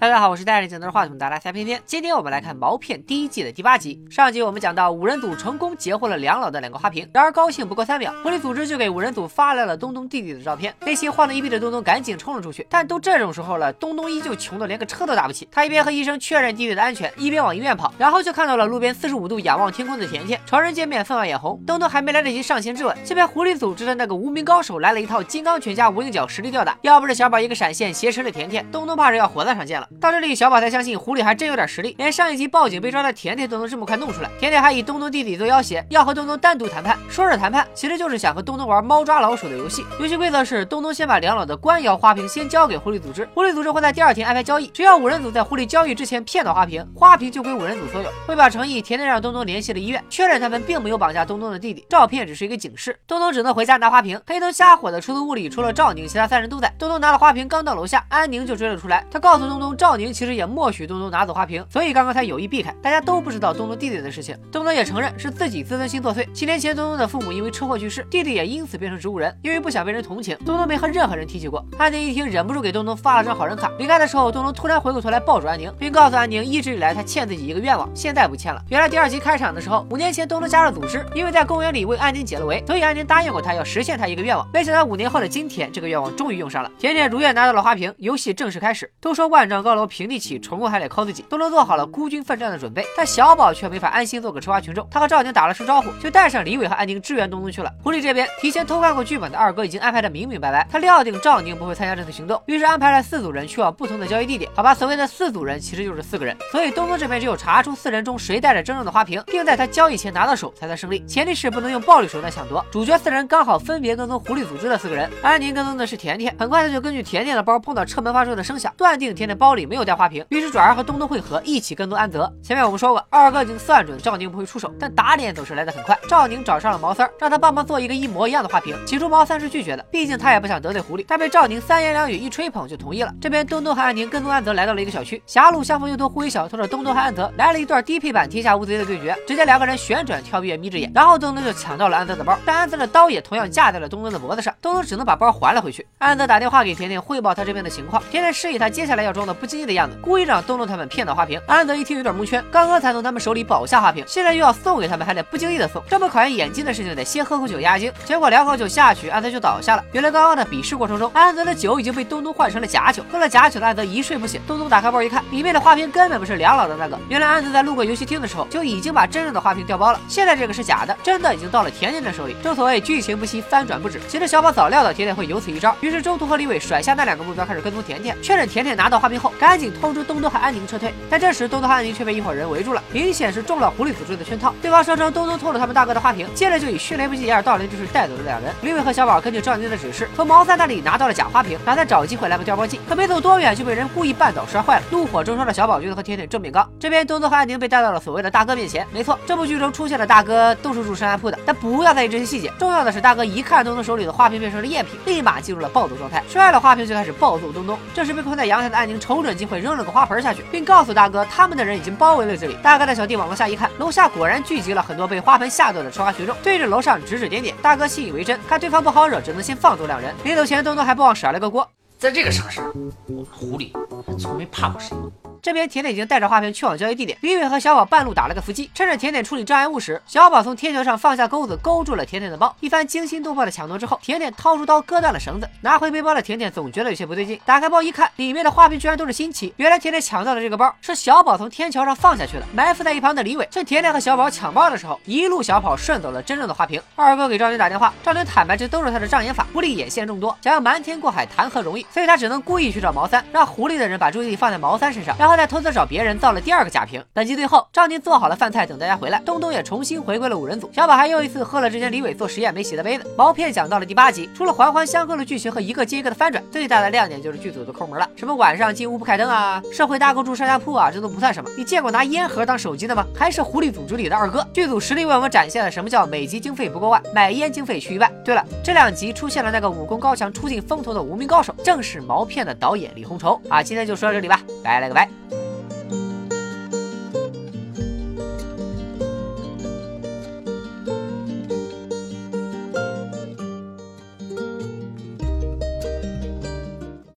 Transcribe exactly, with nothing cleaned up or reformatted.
大家好，我是戴着镜头的话筒达拉虾偏偏。今天我们来看《毛片》第一季的第八集。上集我们讲到五人组成功截获了两老的两个花瓶，然而高兴不过三秒，狐狸组织就给五人组发来了东东弟弟的照片。内心慌了一逼的东东赶紧冲了出去，但都这种时候了，东东依旧穷得连个车都打不起。他一边和医生确认弟弟的安全，一边往医院跑，然后就看到了路边四十五度仰望天空的甜甜。仇人见面分外眼红，东东还没来得及上前质问，就被狐狸组织的那个无名高手来了一套金刚拳加无影脚实力吊打。要不是小宝一个闪现挟持了甜甜，东东怕是要火葬场见了。到这里，小宝才相信狐狸还真有点实力，连上一集报警被抓的甜甜都能这么快弄出来。甜甜还以东东弟弟做要挟，要和东东单独谈判。说是谈判，其实就是想和东东玩猫抓老鼠的游戏。游戏规则是，东东先把两老的官窑花瓶先交给狐狸组织，狐狸组织会在第二天安排交易。只要五人组在狐狸交易之前骗到花瓶，花瓶就归五人组所有。为表诚意，甜甜让东东联系了医院，确认他们并没有绑架东东的弟弟，照片只是一个警示。东东只能回家拿花瓶。黑灯瞎火的出租屋里，除了赵宁，其他三人都在。东东拿了花瓶，刚到楼下，安宁就追了出来。他告诉东东，赵宁其实也默许东东拿走花瓶，所以刚刚才有意避开。大家都不知道东东弟弟的事情，东东也承认是自己自尊心作祟。七年前，东东的父母因为车祸去世，弟弟也因此变成植物人。因为不想被人同情，东东没和任何人提起过。安宁一听，忍不住给东东发了张好人卡。离开的时候，东东突然回过头来抱住安宁，并告诉安宁，一直以来他欠自己一个愿望，现在不欠了。原来第二集开场的时候，五年前东东加入组织，因为在公园里为安宁解了围，所以安宁答应过他要实现他一个愿望。没想到五年后的今天，这个愿望终于用上了。甜甜如愿拿到了花瓶，游戏正式开始。都说万丈高高楼平地起，成功还得靠自己。东东做好了孤军奋战的准备，但小宝却没法安心做个吃瓜群众。他和赵宁打了声招呼，就带上李伟和安宁支援东东去了。狐狸这边提前偷看过剧本的二哥已经安排的明明白白，他料定赵宁不会参加这次行动，于是安排了四组人去往不同的交易地点。好吧，所谓的四组人其实就是四个人，所以东东这边只有查出四人中谁带着真正的花瓶，并在他交易前拿到手才算胜利，前提是不能用暴力手段抢夺。主角四人刚好分别跟踪狐狸组织的四个人，安宁跟踪的是甜甜。很快他就根据甜甜的包碰到车门发出的声响，断定甜甜包里没有带花瓶，于是转而和东东会合，一起跟踪安泽。前面我们说过，二哥已经算准赵宁不会出手，但打脸总是来得很快。赵宁找上了毛三，让他帮忙做一个一模一样的花瓶。起初毛三是拒绝的，毕竟他也不想得罪狐狸，但被赵宁三言两语一吹捧就同意了。这边东东和安宁跟踪安泽来到了一个小区，狭路相逢又多灰小偷的东东和安泽来了一段低配版天下无贼的对决，直接两个人旋转跳跃眯着眼，然后东东就抢到了安泽的包，但安泽的刀也同样架在了东东的脖子上，东东只能把包还了回去。安泽打电话给甜甜汇报他这边的情况，甜甜示意他接下来要装的不经意的样子，故意让东东他们骗到花瓶。安泽一听有点蒙圈，刚刚才从他们手里保下花瓶，现在又要送给他们，还得不经意的送，这么考验演技的事情得先喝口酒压惊。结果两口酒下去，安泽就倒下了。原来刚刚的比试过程中，安泽的酒已经被东东换成了假酒，喝了假酒的安泽一睡不醒。东东打开包一看，里面的花瓶根本不是两老的那个。原来安泽在路过游戏厅的时候就已经把真正的花瓶调包了，现在这个是假的，真的已经到了甜甜的手里。正所谓剧情不息，翻转不止。其实小宝早料到甜甜会有此一招，于是中途和李伟甩下那两个目标，开始跟踪甜甜，确认甜甜拿到花瓶后，赶紧通知东东和安宁撤退。但这时东东和安宁却被一伙人围住了，明显是中了狐狸组织的圈套。对方声称东东偷了他们大哥的花瓶，接着就以迅雷不及掩耳盗铃之势带走了两人。李伟和小宝根据赵宁的指示，从毛三那里拿到了假花瓶，打算找机会来个调包计。可没走多远就被人故意绊倒摔坏了，怒火中烧的小宝觉得和甜甜正面刚。这边东东和安宁被带到了所谓的大哥面前。没错，这部剧中出现的大哥都是住深山铺的，但不要在意这些细节，重要的是大哥一看东东手里的花瓶变成了赝品，立马进入了暴走状态，摔了花瓶就开始暴揍东东。这时被困在阳台的安宁瞅准机会扔了个花盆下去，并告诉大哥他们的人已经包围了这里。大哥带小弟往楼下一看，楼下果然聚集了很多被花盆吓到的吃瓜群众，对着楼上指指点点。大哥信以为真，看对方不好惹，只能先放走两人。临走前，东东还不忘甩了个锅，在这个城市，我们狐狸从没怕过谁。这边甜甜已经带着花瓶去往交易地点，李伟和小宝半路打了个伏击，趁着甜甜处理障碍物时，小宝从天桥上放下钩子勾住了甜甜的包。一番惊心动魄的抢夺之后，甜甜掏出刀割断了绳子。拿回背包的甜甜总觉得有些不对劲，打开包一看，里面的花瓶居然都是新奇。原来甜甜抢到的这个包是小宝从天桥上放下去的。埋伏在一旁的李伟趁甜甜和小宝抢包的时候，一路小跑顺走了真正的花瓶。二哥给赵宁打电话，赵宁坦白这都是他的障眼法，狐狸眼线众多，想要瞒天过海谈何容易，所以他只能故意去找毛三，让狐狸的人把注意力放在毛三身上，然后再偷偷找别人造了第二个假瓶。本集最后，赵宁做好了饭菜等大家回来，东东也重新回归了五人组，小宝还又一次喝了之前李伟做实验没洗的杯子。毛片讲到了第八集，除了环环相扣的剧情和一个接一个的翻转，最大的亮点就是剧组的抠门了。什么晚上进屋不开灯啊，社会大构筑上下铺啊，这都不算什么。你见过拿烟盒当手机的吗？还是狐狸组织里的二哥。剧组实力为我们展现了什么叫每集经费不够万，买烟经费去一万。对了，这两集出现了那个武功高强出尽风头的无名高手，正是毛片的导演李红绸啊。今天就说到这里吧，拜了个拜。